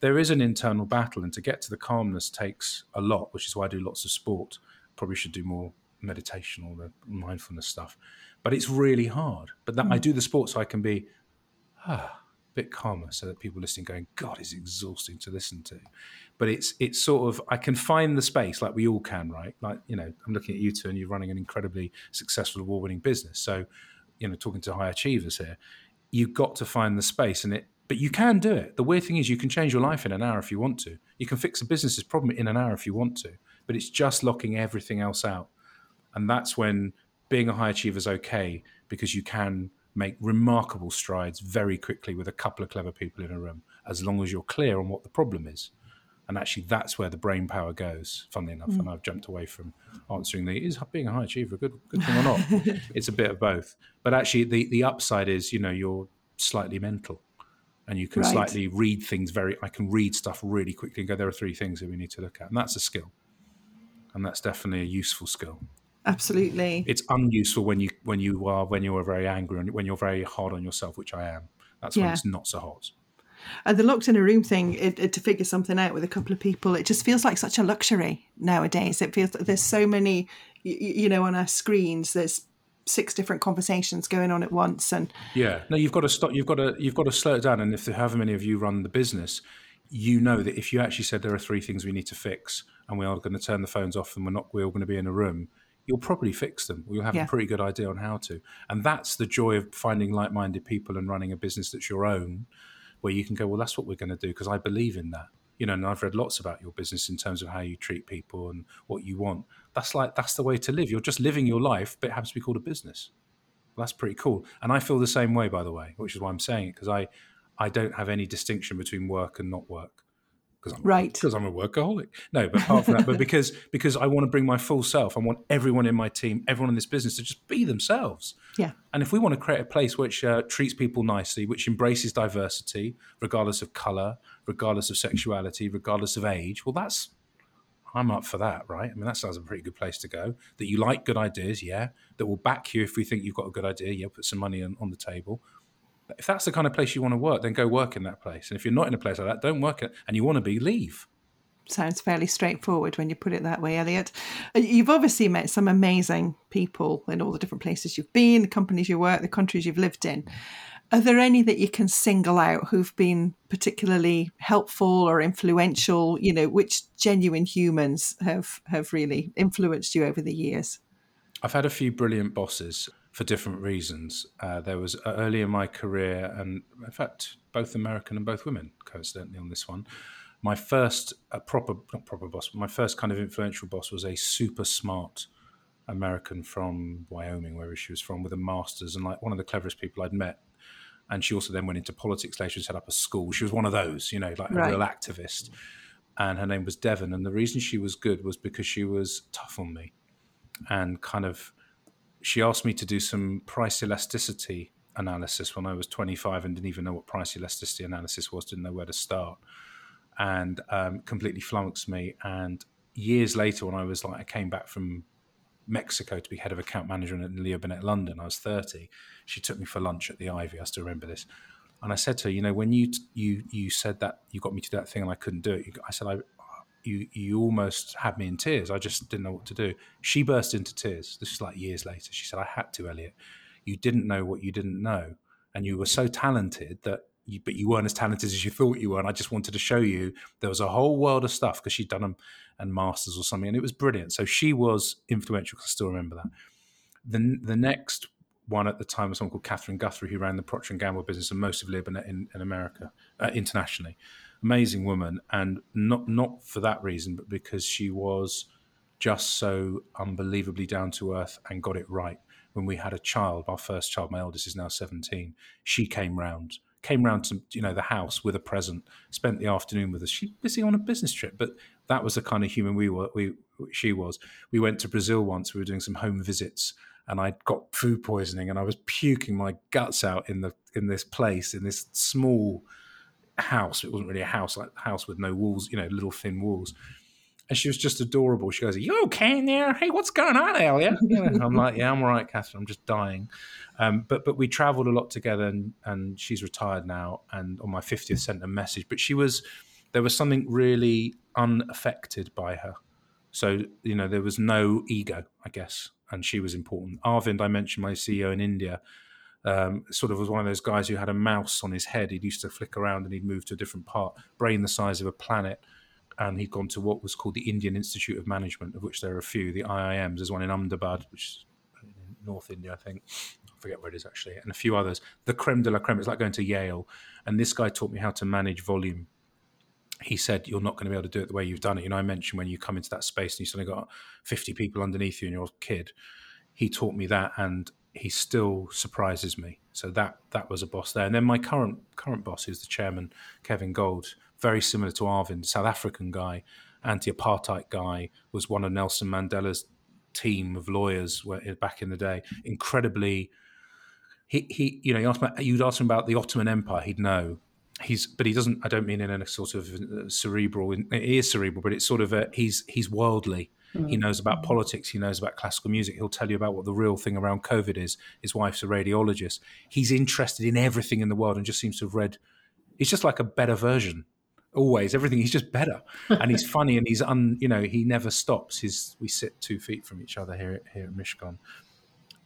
there is an internal battle, and to get to the calmness takes a lot, which is why I do lots of sport. Probably should do more meditation or the mindfulness stuff, but it's really hard. But that mm. I do the sport so I can be ah, a bit calmer, so that people listening going, God, it's exhausting to listen to. But it's it's sort of, I can find the space, like we all can, right? Like, you know, I'm looking at you two and you're running an incredibly successful, award-winning business. So, you know, talking to high achievers here, you've got to find the space, and it but you can do it. The weird thing is you can change your life in an hour if you want to. You can fix a business's problem in an hour if you want to, but it's just locking everything else out. And that's when being a high achiever is okay, because you can make remarkable strides very quickly with a couple of clever people in a room, as long as you're clear on what the problem is. And actually, that's where the brain power goes, funnily enough. Mm. And I've jumped away from answering the, is being a high achiever a good, good thing or not? It's a bit of both. But actually, the, the upside is, you know, you're slightly mental. And you can right. slightly read things very, I can read stuff really quickly and go, there are three things that we need to look at. And that's a skill. And that's definitely a useful skill. Absolutely. It's unuseful when you when you are when you are very angry and when you're very hard on yourself, which I am. That's yeah. when it's not so hot. And the locked in a room thing, it, it, to figure something out with a couple of people, it just feels like such a luxury nowadays. It feels like there's so many, you, you know, on our screens. There's six different conversations going on at once, and yeah, no, you've got to stop. You've got to you've got to slow it down. And if however many of you run the business, you know that if you actually said there are three things we need to fix, and we are going to turn the phones off, and we're not we're all going to be in a room, you'll probably fix them. You'll have yeah. a pretty good idea on how to. And that's the joy of finding like-minded people and running a business that's your own, where you can go, well, that's what we're going to do because I believe in that. you know, and I've read lots about your business in terms of how you treat people and what you want. That's like, that's the way to live. You're just living your life, but it happens to be called a business. Well, that's pretty cool. And I feel the same way, by the way, which is why I'm saying it, because I, I don't have any distinction between work and not work. Because I'm, right. because I'm a workaholic. No, but apart from that, but because because I want to bring my full self. I want everyone in my team, everyone in this business to just be themselves. Yeah. And if we want to create a place which uh, treats people nicely, which embraces diversity, regardless of color, regardless of sexuality, regardless of age, well, that's, I'm up for that, right? I mean, that sounds a pretty good place to go. That you like good ideas, yeah. That will back you if we think you've got a good idea, yeah, put some money on, on the table. If that's the kind of place you want to work, then go work in that place. And if you're not in a place like that, don't work in it. And you want to be, leave. Sounds fairly straightforward when you put it that way, Elliot. You've obviously met some amazing people in all the different places you've been, the companies you work, the countries you've lived in. Are there any that you can single out who've been particularly helpful or influential? You know, which genuine humans have, have really influenced you over the years? I've had a few brilliant bosses. For different reasons. Uh, there was uh, early in my career, and in fact, both American and both women, coincidentally, on this one. My first uh, proper, not proper boss, but my first kind of influential boss was a super smart American from Wyoming, wherever she was from, with a master's, and like one of the cleverest people I'd met. And she also then went into politics later and set up a school. She was one of those, you know, like right. a real activist. And her name was Devon. And the reason she was good was because she was tough on me and kind of, she asked me to do some price elasticity analysis when I was twenty-five and didn't even know what price elasticity analysis was, didn't know where to start, and um, completely flummoxed me. And years later, when I was like, I came back from Mexico to be head of account management at Leo Burnett, London, I was thirty. She took me for lunch at the Ivy. I still remember this. And I said to her, you know, when you you you said that, you got me to do that thing and I couldn't do it. I said, I You you almost had me in tears. I just didn't know what to do. She burst into tears. This is like years later. She said, I had to, Elliot. You didn't know what you didn't know. And you were so talented, that, you, but you weren't as talented as you thought you were. And I just wanted to show you there was a whole world of stuff, because she'd done a, a master's or something. And it was brilliant. So she was influential, because I still remember that. The, the next one at the time was someone called Catherine Guthrie, who ran the Procter and Gamble business and most of Lebanon in, in America, uh, internationally. Amazing woman, and not not for that reason, but because she was just so unbelievably down to earth and got it right. When we had a child, our first child, my eldest is now seventeen, she came round, came round to, you know, the house with a present, spent the afternoon with us. She's busy on a business trip, but that was the kind of human we were. We she was. We went to Brazil once. We were doing some home visits, and I got food poisoning, and I was puking my guts out in the in this place in this small house. It wasn't really a house, like a house with no walls, you know, little thin walls. And she was just adorable. She goes, "Are you okay in there? Hey, what's going on, Elliot?" You know, I'm like, "Yeah, I'm all right, Catherine. I'm just dying." Um, but but we travelled a lot together, and, and she's retired now. And on my fiftieth, sent a message. But she was, there was something really unaffected by her. So you know, there was no ego, I guess. And she was important. Arvind, I mentioned, my C E O in India. Um, sort of was one of those guys who had a mouse on his head. He'd used to flick around and he'd move to a different part, brain the size of a planet. And he'd gone to what was called the Indian Institute of Management, of which there are a few, the I I Ms. There's one in Ahmedabad, which is in North India, I think. I forget where it is, actually. And a few others. The creme de la creme. It's like going to Yale. And this guy taught me how to manage volume. He said, you're not going to be able to do it the way you've done it. You know, I mentioned when you come into that space and you suddenly got fifty people underneath you and you're a kid. He taught me that, and he still surprises me. So that that was a boss there. And then my current current boss, who's the chairman, Kevin Gold, very similar to Arvind, South African guy, anti-apartheid guy, was one of Nelson Mandela's team of lawyers back in the day. Incredibly, he he you know, you asked me, you'd ask him about the Ottoman Empire, he'd know. He's, but he doesn't. I don't mean in a sort of cerebral. It is cerebral, but it's sort of a, he's he's worldly. He knows about politics. He knows about classical music. He'll tell you about what the real thing around COVID is. His wife's a radiologist. He's interested in everything in the world and just seems to have read. He's just like a better version. Always, everything. He's just better, and he's funny, and he's un. You know, he never stops. He's, we sit two feet from each other here here at Mishcon.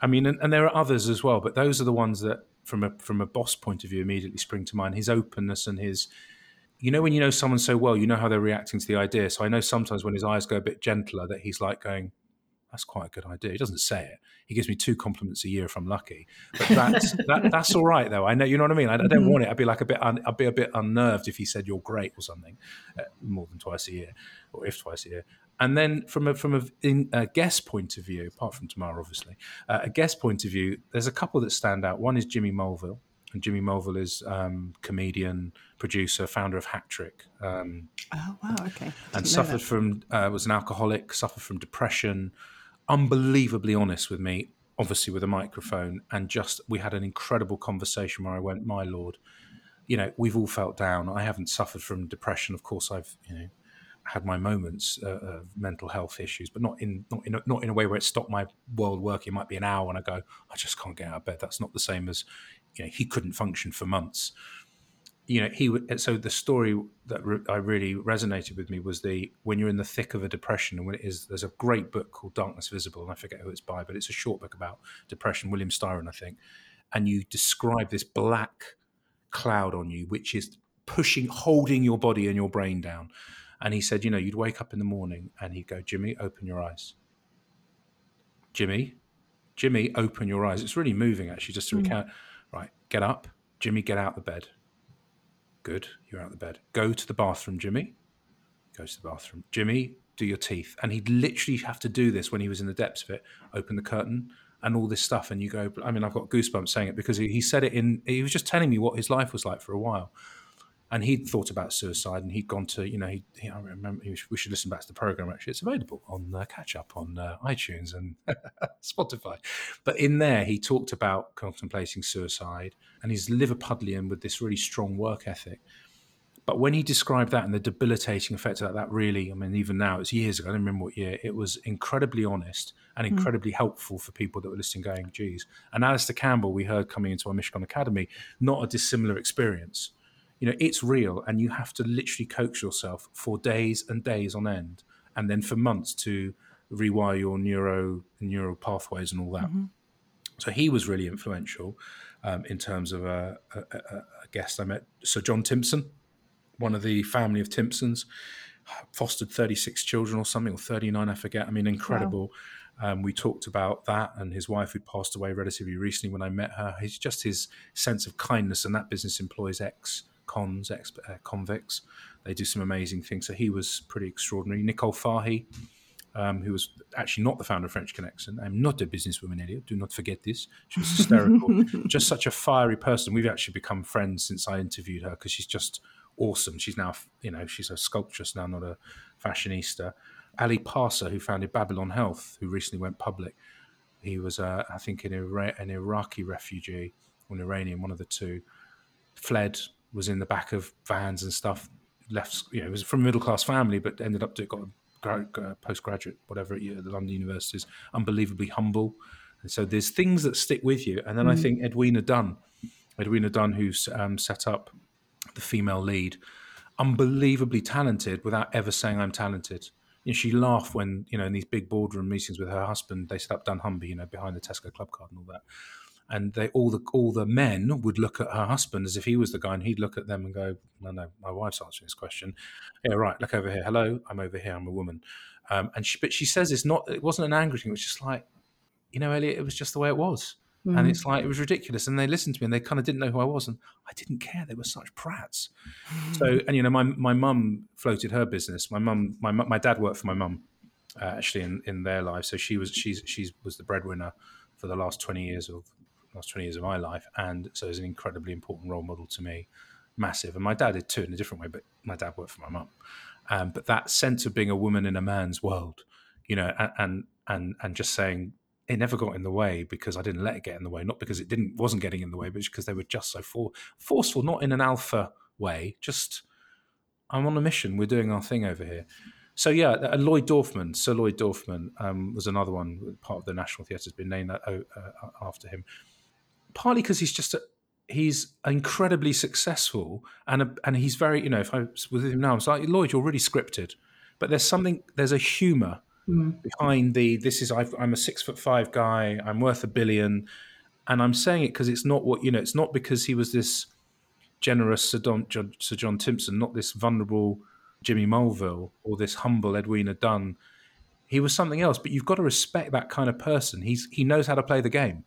I mean, and, and there are others as well, but those are the ones that, from a from a boss point of view, immediately spring to mind. His openness and his. You know, when you know someone so well, you know how they're reacting to the idea. So I know sometimes when his eyes go a bit gentler, that he's like going, that's quite a good idea. He doesn't say it. He gives me two compliments a year if I'm lucky. But that's that, that's all right, though. I know, you know what I mean. I, I don't mm-hmm. want it. I'd be like a bit. Un, I'd be a bit unnerved if he said you're great or something, uh, more than twice a year, or if twice a year. And then from a from a, in, a guest point of view, apart from Tamara, obviously, uh, a guest point of view, there's a couple that stand out. One is Jimmy Mulville, and Jimmy Mulville is um, comedian, producer, founder of Hat Trick. Um, oh wow, okay. And suffered from uh, was an alcoholic, suffered from depression. Unbelievably honest with me, obviously with a microphone, and just we had an incredible conversation where I went, my lord, you know, we've all felt down. I haven't suffered from depression, of course. I've you know had my moments uh, of mental health issues, but not in not in a, not in a way where it stopped my world working. It might be an hour, and I go, I just can't get out of bed. That's not the same as you know he couldn't function for months. You know he would. So the story that re- I really resonated with me was the when you're in the thick of a depression, and when it is, there's a great book called Darkness Visible, and I forget who it's by, but it's a short book about depression, William Styron, I think. And you describe this black cloud on you, which is pushing, holding your body and your brain down. And he said, you know, you'd wake up in the morning, and he'd go, Jimmy, open your eyes. Jimmy, Jimmy, open your eyes. It's really moving, actually, just to mm-hmm. recount. Right, get up, Jimmy, get out of the bed. Good, you're out of the bed. Go to the bathroom, Jimmy. Go to the bathroom. Jimmy, do your teeth. And he'd literally have to do this when he was in the depths of it. Open the curtain and all this stuff. And you go, I mean, I've got goosebumps saying it because he said it in, he was just telling me what his life was like for a while. And he'd thought about suicide and he'd gone to, you know, he, he, I remember, he was, we should listen back to the program, actually. It's available on uh, Catch Up on uh, iTunes and Spotify. But in there, he talked about contemplating suicide, and he's Liverpudlian with this really strong work ethic. But when he described that and the debilitating effect of that, that really, I mean, even now, it's years ago, I don't remember what year, it was incredibly honest and incredibly mm. helpful for people that were listening going, geez. And Alistair Campbell, we heard coming into our Mishcon Academy, not a dissimilar experience. You know, it's real, and you have to literally coach yourself for days and days on end, and then for months to rewire your neuro neural pathways and all that. Mm-hmm. So he was really influential um, in terms of a, a, a guest I met. So John Timpson, one of the family of Timpsons, fostered thirty-six children or something, or thirty-nine, I forget. I mean, incredible. Wow. Um, we talked about that and his wife who passed away relatively recently when I met her. He's just his sense of kindness, and that business employs ex cons, ex, uh, convicts. They do some amazing things. So he was pretty extraordinary. Nicole Fahy, um, who was actually not the founder of French Connection. I'm not a businesswoman, Elliot. Do not forget this. She was hysterical. Just such a fiery person. We've actually become friends since I interviewed her because she's just awesome. She's now, you know, she's a sculptress now, not a fashionista. Ali Parsa, who founded Babylon Health, who recently went public. He was, uh, I think, an, Ira- an Iraqi refugee, or an Iranian, one of the two, fled, was in the back of vans and stuff, left, you know, was from a middle-class family, but ended up, to, got a postgraduate, whatever, at the London universities, unbelievably humble. And so there's things that stick with you. And then mm. I think Edwina Dunn, Edwina Dunn, who's um, set up the female lead, unbelievably talented without ever saying I'm talented. You know, she laughed when, you know, in these big boardroom meetings with her husband, they set up Dunnhumby, you know, behind the Tesco Club Card and all that. And they all the all the men would look at her husband as if he was the guy, and he'd look at them and go, no, no, my wife's answering this question. Yeah, right, look over here. Hello, I'm over here. I'm a woman. Um, and she, but she says it's not. It wasn't an angry thing. It was just like, you know, Elliot, it was just the way it was. Mm. And it's like, it was ridiculous. And they listened to me, and they kind of didn't know who I was. And I didn't care. They were such brats. Mm. So, and, you know, my my mum floated her business. My mum, my my dad worked for my mum, uh, actually, in, in their life. So she was, she's, she was the breadwinner for the last twenty years of, last twenty years of my life, and so is an incredibly important role model to me, massive. And my dad did too in a different way, but my dad worked for my mum. Um, but that sense of being a woman in a man's world, you know, and and and just saying it never got in the way because I didn't let it get in the way, not because it didn't wasn't getting in the way, but because they were just so for, forceful, not in an alpha way. Just I'm on a mission. We're doing our thing over here. So yeah, uh, Lloyd Dorfman, Sir Lloyd Dorfman um, was another one. Part of the National Theatre has been named that, uh, after him. Partly because he's just a, he's incredibly successful, and a, and he's very, you know, if I was with him now, I'm like, Lloyd, you're really scripted, but there's something, there's a humour mm-hmm. behind the this is I've, I'm a six foot five guy, I'm worth a billion, and I'm saying it because it's not what you know, it's not because he was this generous Sir, Don, Sir John Timpson, not this vulnerable Jimmy Mulville or this humble Edwina Dunn. He was something else, but you've got to respect that kind of person. He's he knows how to play the game,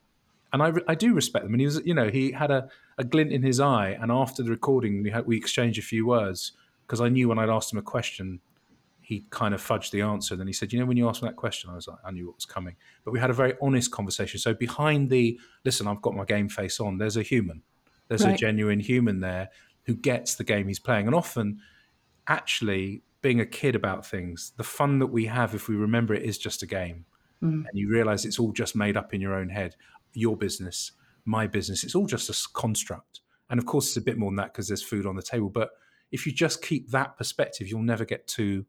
and I, re- I do respect them. And he was, you know, he had a, a glint in his eye. And after the recording, we, had, we exchanged a few words because I knew when I'd asked him a question, he kind of fudged the answer. Then he said, "You know, when you asked me that question, I was like, I knew what was coming." But we had a very honest conversation. So behind the listen, I've got my game face on. There's a human. There's right. a genuine human there who gets the game he's playing, and often, actually. Being a kid about things, the fun that we have, if we remember it, is just a game. Mm. And you realize it's all just made up in your own head. Your business, my business, it's all just a construct. And of course, it's a bit more than that because there's food on the table. But if you just keep that perspective, you'll never get too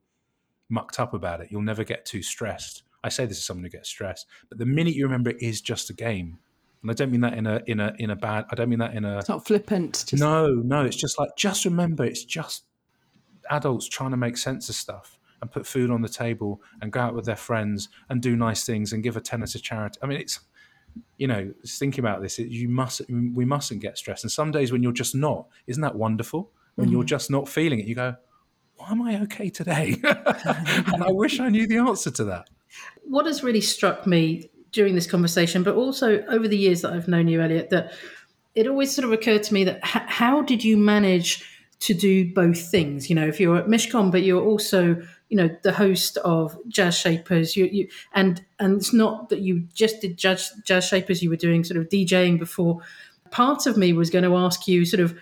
mucked up about it. You'll never get too stressed. I say this is someone who gets stressed, but the minute you remember it is just a game, and I don't mean that in a in a in a bad. I don't mean that in a. It's not flippant. Just... No, no. It's just like just remember. It's just. Adults trying to make sense of stuff and put food on the table and go out with their friends and do nice things and give a tenner to charity. I mean, it's, you know, thinking about this, it, you must, we mustn't get stressed. And some days when you're just not, isn't that wonderful? When mm-hmm. you're just not feeling it, you go, why am I okay today? And I wish I knew the answer to that. What has really struck me during this conversation, but also over the years that I've known you, Elliot, that it always sort of occurred to me that h- how did you manage to do both things? You know, if you're at Mishcon, but you're also, you know, the host of Jazz Shapers, you, you and and it's not that you just did Jazz, Jazz Shapers, you were doing sort of DJing before. Part of me was going to ask you sort of,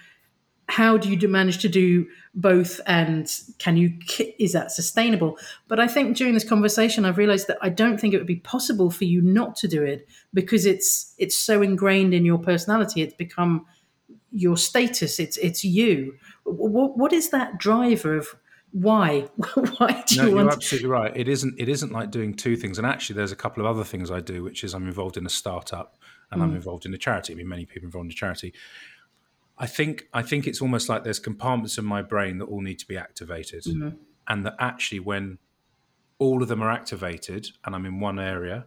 how do you do, manage to do both, and can you, is that sustainable? But I think during this conversation, I've realized that I don't think it would be possible for you not to do it, because it's it's so ingrained in your personality. It's become your status. It's it's you. What what is that driver of why? Why do no, you want? You're absolutely right. It isn't it isn't like doing two things. And actually, there's a couple of other things I do, which is I'm involved in a startup and mm. I'm involved in a charity. I mean, many people involved in a charity. I think I think it's almost like there's compartments in my brain that all need to be activated, mm-hmm. and that actually when all of them are activated and I'm in one area,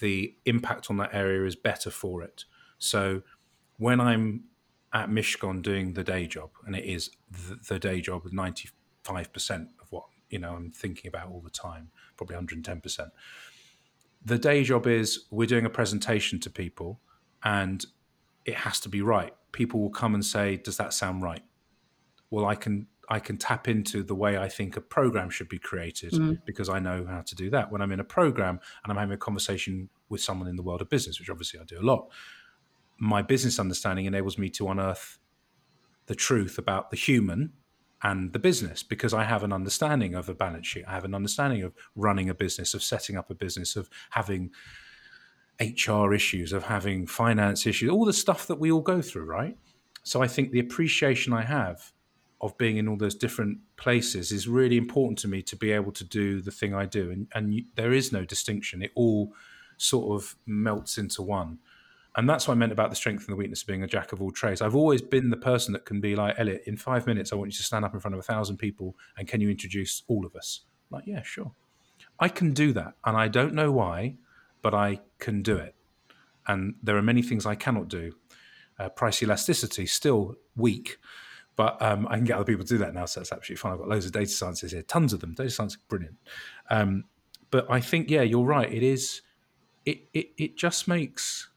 the impact on that area is better for it. So when I'm at Mishcon doing the day job, and it is the, the day job with ninety-five percent of what, you know, I'm thinking about all the time, probably one hundred ten percent. The day job is we're doing a presentation to people and it has to be right. People will come and say, does that sound right? Well, I can I can tap into the way I think a program should be created mm. because I know how to do that. When I'm in a program and I'm having a conversation with someone in the world of business, which obviously I do a lot, my business understanding enables me to unearth the truth about the human and the business, because I have an understanding of a balance sheet. I have an understanding of running a business, of setting up a business, of having H R issues, of having finance issues, all the stuff that we all go through, right? So I think the appreciation I have of being in all those different places is really important to me to be able to do the thing I do. And, and you, there is no distinction. It all sort of melts into one. And that's what I meant about the strength and the weakness of being a jack of all trades. I've always been the person that can be like, Elliot, in five minutes, I want you to stand up in front of a thousand people and can you introduce all of us? I'm like, yeah, sure. I can do that. And I don't know why, but I can do it. And there are many things I cannot do. Uh, price elasticity, still weak, but um, I can get other people to do that now. So that's absolutely fine. I've got loads of data sciences here, tons of them. Data science is brilliant. Um, but I think, yeah, you're right. It is, it it it just makes...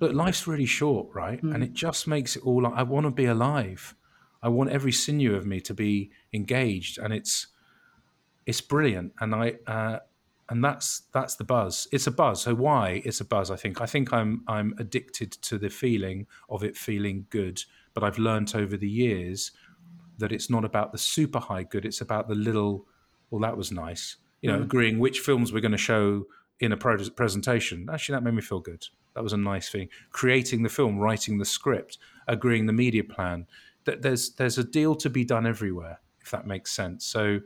Look, life's really short, right? Mm. And it just makes it all like, I want to be alive. I want every sinew of me to be engaged, and it's it's brilliant. And I uh, and that's that's the buzz. It's a buzz. So why it's a buzz? I think I think I'm I'm addicted to the feeling of it feeling good. But I've learnt over the years that it's not about the super high good. It's about the little. Well, that was nice. You know, mm. agreeing which films we're going to show in a pro- presentation. Actually, that made me feel good. That was a nice thing. Creating the film, writing the script, agreeing the media plan. There's there's a deal to be done everywhere, if that makes sense. So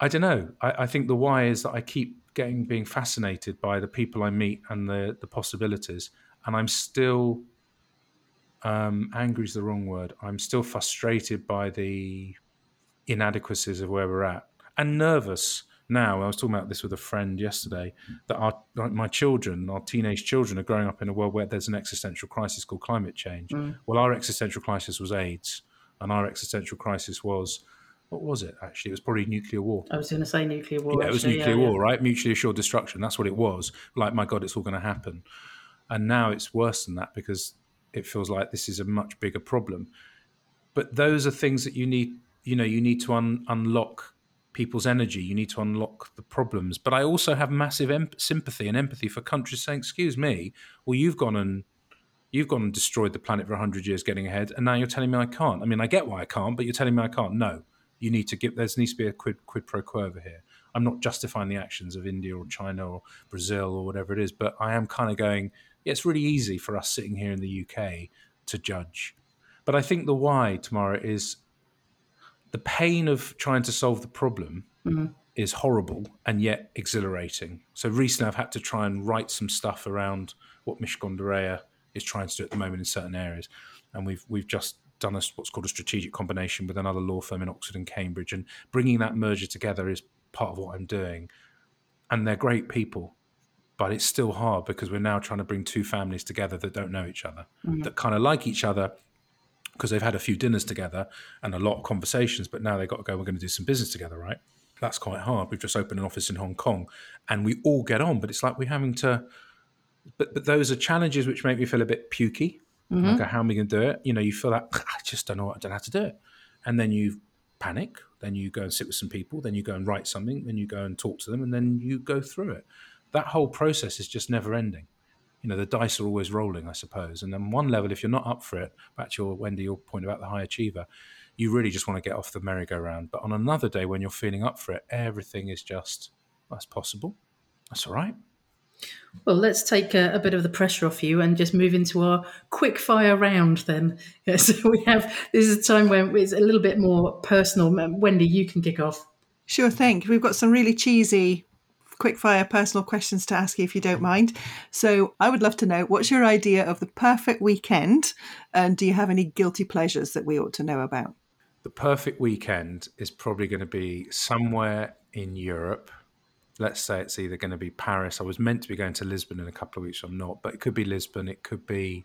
I don't know. I, I think the why is that I keep getting being fascinated by the people I meet and the, the possibilities. And I'm still, um, angry is the wrong word. I'm still frustrated by the inadequacies of where we're at, and nervous. Now, I was talking about this with a friend yesterday, that our, like my children, our teenage children, are growing up in a world where there's an existential crisis called climate change. Mm. Well, our existential crisis was AIDS, and our existential crisis was what was it actually? It was probably nuclear war. I was going to say nuclear war. Yeah, actually, it was nuclear yeah, war, yeah. right? Mutually assured destruction. That's what it was. Like, my God, it's all going to happen. And now it's worse than that because it feels like this is a much bigger problem. But those are things that you need, you know, you need to un- unlock people's energy. You need to unlock the problems. But I also have massive em- sympathy and empathy for countries saying, excuse me, well, you've gone and You've gone and destroyed the planet for one hundred years getting ahead, and now you're telling me I can't. I mean, I get why I can't, but you're telling me I can't. No, you need to give, there needs to be a quid, quid pro quo over here. I'm not justifying the actions of India or China or Brazil or whatever it is, but I am kind of going, yeah, it's really easy for us sitting here in the U K to judge. But I think the why, Tamara, is the pain of trying to solve the problem mm-hmm. is horrible and yet exhilarating. So recently I've had to try and write some stuff around what Mishcon de Reya is trying to do at the moment in certain areas. And we've we've just done a, what's called a strategic combination with another law firm in Oxford and Cambridge, and bringing that merger together is part of what I'm doing. And they're great people, but it's still hard because we're now trying to bring two families together that don't know each other, mm-hmm. that kind of like each other because they've had a few dinners together and a lot of conversations, but now they've got to go, we're going to do some business together, right? That's quite hard. We've just opened an office in Hong Kong and we all get on, but it's like we're having to... But, but those are challenges which make me feel a bit pukey. Mm-hmm. Like, how am I going to do it? You know, you feel like, I just don't know, I don't know how to do it. And then you panic. Then you go and sit with some people. Then you go and write something. Then you go and talk to them. And then you go through it. That whole process is just never ending. You know, the dice are always rolling, I suppose. And then one level, if you're not up for it, back to your, Wendy, your point about the high achiever, you really just want to get off the merry-go-round. But on another day when you're feeling up for it, everything is just, that's possible. That's all right. Well, let's take a, a bit of the pressure off you and just move into our quick fire round then. Yeah, so we have, this is a time when it's a little bit more personal. Wendy, you can kick off. Sure thing. We've got some really cheesy quick fire personal questions to ask you, if you don't mind. So I would love to know, what's your idea of the perfect weekend? And do you have any guilty pleasures that we ought to know about? The perfect weekend is probably going to be somewhere in Europe. Let's say it's either going to be Paris. I was meant to be going to Lisbon in a couple of weeks. So I'm not, but it could be Lisbon. It could be,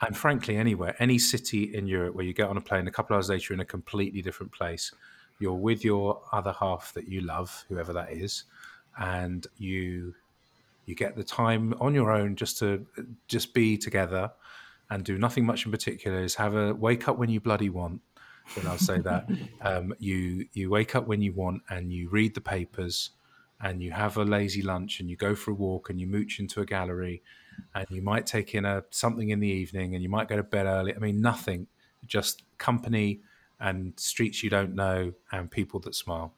and frankly, anywhere, any city in Europe where you get on a plane, a couple of hours later, you're in a completely different place. You're with your other half that you love, whoever that is, and you you get the time on your own just to just be together and do nothing much in particular. Is have a wake up when you bloody want. Then I'll say that um, you you wake up when you want and you read the papers. And you have a lazy lunch and you go for a walk and you mooch into a gallery and you might take in a something in the evening and you might go to bed early. I mean, nothing, just company and streets you don't know and people that smile.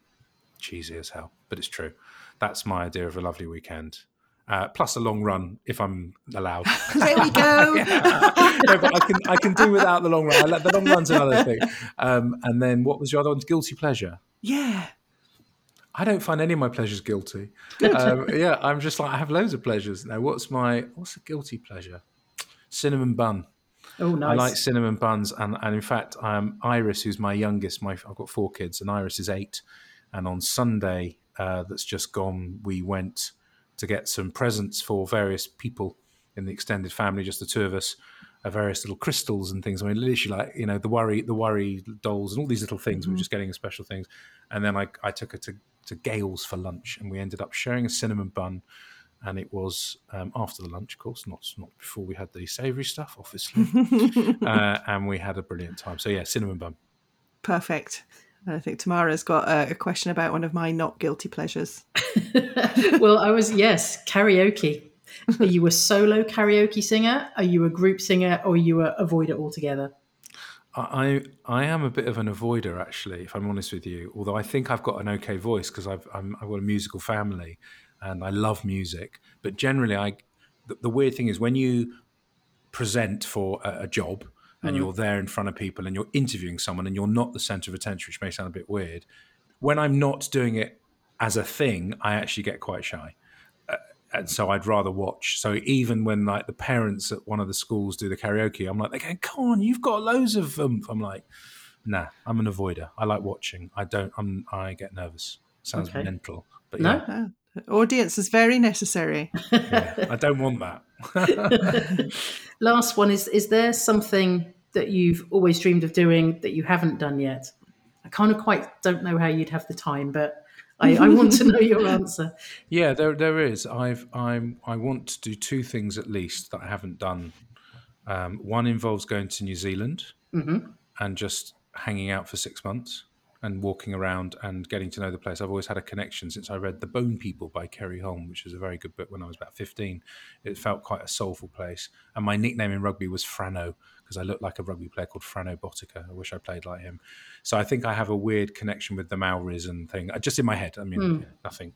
Cheesy as hell, but it's true. That's my idea of a lovely weekend. Uh, plus a long run, if I'm allowed. There we go. yeah. no, but I can I can do without the long run. I, the long run's another thing. Um, and then what was your other one? Guilty pleasure. Yeah. I don't find any of my pleasures guilty. Um, yeah, I'm just like, I have loads of pleasures. Now, what's my, what's a guilty pleasure? Cinnamon bun. Oh, nice. I like cinnamon buns. And, and in fact, um, Iris, who's my youngest, my I've got four kids, and Iris is eight. And on Sunday, uh, that's just gone, we went to get some presents for various people in the extended family, just the two of us, uh, various little crystals and things. I mean, literally like, you know, the worry, the worry dolls and all these little things. Mm-hmm. We were just getting special things. And then I, I took her to, to Gales for lunch, and we ended up sharing a cinnamon bun, and it was um, after the lunch, of course, not not before we had the savoury stuff, obviously, uh, and we had a brilliant time. So yeah, cinnamon bun. Perfect. I think Tamara's got a, a question about one of my not guilty pleasures. Well, I was, yes, karaoke. Are you a solo karaoke singer? Are you a group singer? Or are you a avoider altogether? I I am a bit of an avoider, actually, if I'm honest with you, although I think I've got an okay voice because I've I'm, I've got a musical family and I love music. But generally, I the, the weird thing is when you present for a, a job and mm. you're there in front of people and you're interviewing someone and you're not the centre of attention, which may sound a bit weird, when I'm not doing it as a thing, I actually get quite shy. And so I'd rather watch. So even when like the parents at one of the schools do the karaoke, I'm like, they're going, come on, you've got loads of them. I'm like, nah, I'm an avoider. I like watching. I don't, I'm, I get nervous. Sounds okay. mental. But no, yeah. no. Audience is very necessary. Yeah, I don't want that. Last one is, is there something that you've always dreamed of doing that you haven't done yet? I kind of quite don't know how you'd have the time, but I, I want to know your answer. Yeah, there there is. I've I'm I want to do two things at least that I haven't done. Um, one involves going to New Zealand mm-hmm. and just hanging out for six months and walking around and getting to know the place. I've always had a connection since I read The Bone People by Kerry Holm, which was a very good book when I was about fifteen. It felt quite a soulful place. And my nickname in rugby was Frano, because I looked like a rugby player called Frano Botica. I wish I played like him. So I think I have a weird connection with the Maoris and thing, just in my head. I mean, mm. nothing,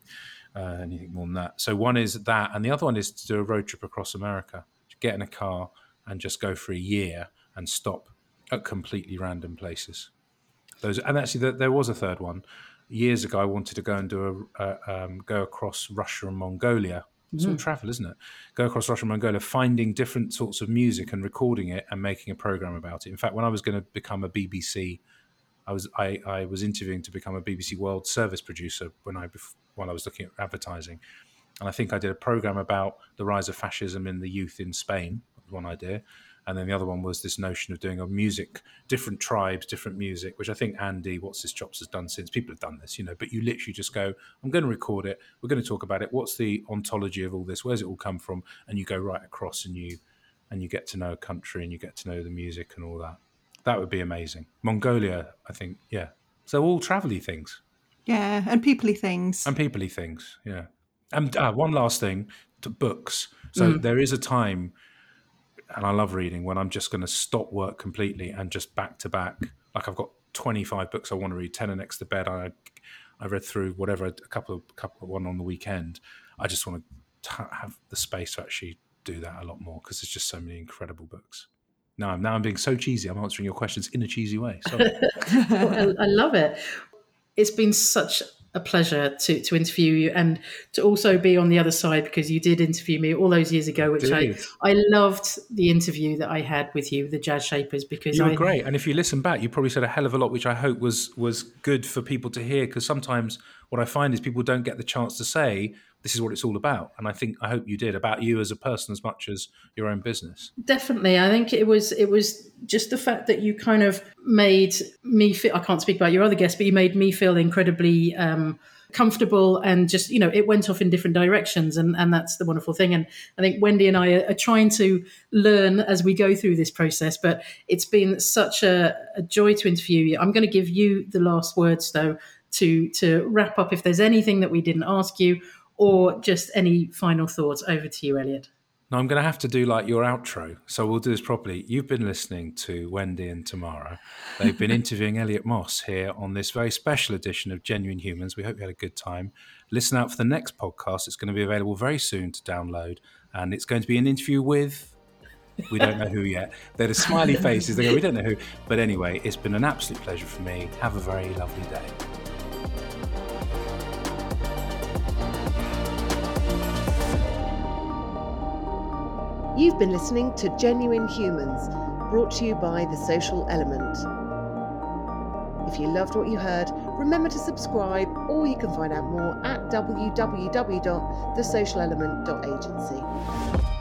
uh, anything more than that. So one is that. And the other one is to do a road trip across America, to get in a car and just go for a year and stop at completely random places. Those, and actually, there was a third one. Years ago, I wanted to go and do a uh, um, go across Russia and Mongolia. It's mm. all travel, isn't it? Go across Russia and Mongolia, finding different sorts of music and recording it and making a program about it. In fact, when I was going to become a B B C, I was I, I was interviewing to become a B B C World Service producer when I while I was looking at advertising, and I think I did a program about the rise of fascism in the youth in Spain. One idea. And then the other one was this notion of doing a music, different tribes, different music, which I think Andy, What's His Chops has done since. People have done this, you know, but you literally just go, I'm going to record it. We're going to talk about it. What's the ontology of all this? Where's it all come from? And you go right across and you and you get to know a country and you get to know the music and all that. That would be amazing. Mongolia, I think. Yeah. So all travel-y things. Yeah. And people-y things. And people-y things. Yeah. And uh, one last thing, to books. So mm. there is a time, and I love reading, when I'm just going to stop work completely and just back to back. Like I've got twenty-five books I want to read, ten are next to bed. I I read through whatever, a couple of couple of one on the weekend. I just want to t- have the space to actually do that a lot more because there's just so many incredible books. Now I'm now I'm being so cheesy. I'm answering your questions in a cheesy way. Sorry. Well, I, I love it. It's been such a pleasure to, to interview you and to also be on the other side, because you did interview me all those years ago, which I, I loved the interview that I had with you, the Jazz Shapers, because you were I, great. And if you listen back, you probably said a hell of a lot, which I hope was was good for people to hear, because sometimes what I find is people don't get the chance to say, this is what it's all about. And I think, I hope you did, about you as a person as much as your own business. Definitely. I think it was it was just the fact that you kind of made me feel, I can't speak about your other guests, but you made me feel incredibly um, comfortable and just, you know, it went off in different directions. And, and that's the wonderful thing. And I think Wendy and I are, are trying to learn as we go through this process, but it's been such a, a joy to interview you. I'm going to give you the last words, though, to to wrap up if there's anything that we didn't ask you, or just any final thoughts. Over to you, Elliot. Now I'm going to have to do like your outro, so we'll do this properly. You've been listening to Wendy and Tamara. They've been interviewing Elliot Moss here on this very special edition of Genuine Humans. We hope you had a good time. Listen out for the next podcast. It's going to be available very soon to download, and it's going to be an interview with... we don't know who yet. They're the smiley faces. They go, we don't know who. But anyway, it's been an absolute pleasure for me. Have a very lovely day. You've been listening to Genuine Humans, brought to you by The Social Element. If you loved what you heard, remember to subscribe, or you can find out more at w w w dot the social element dot agency.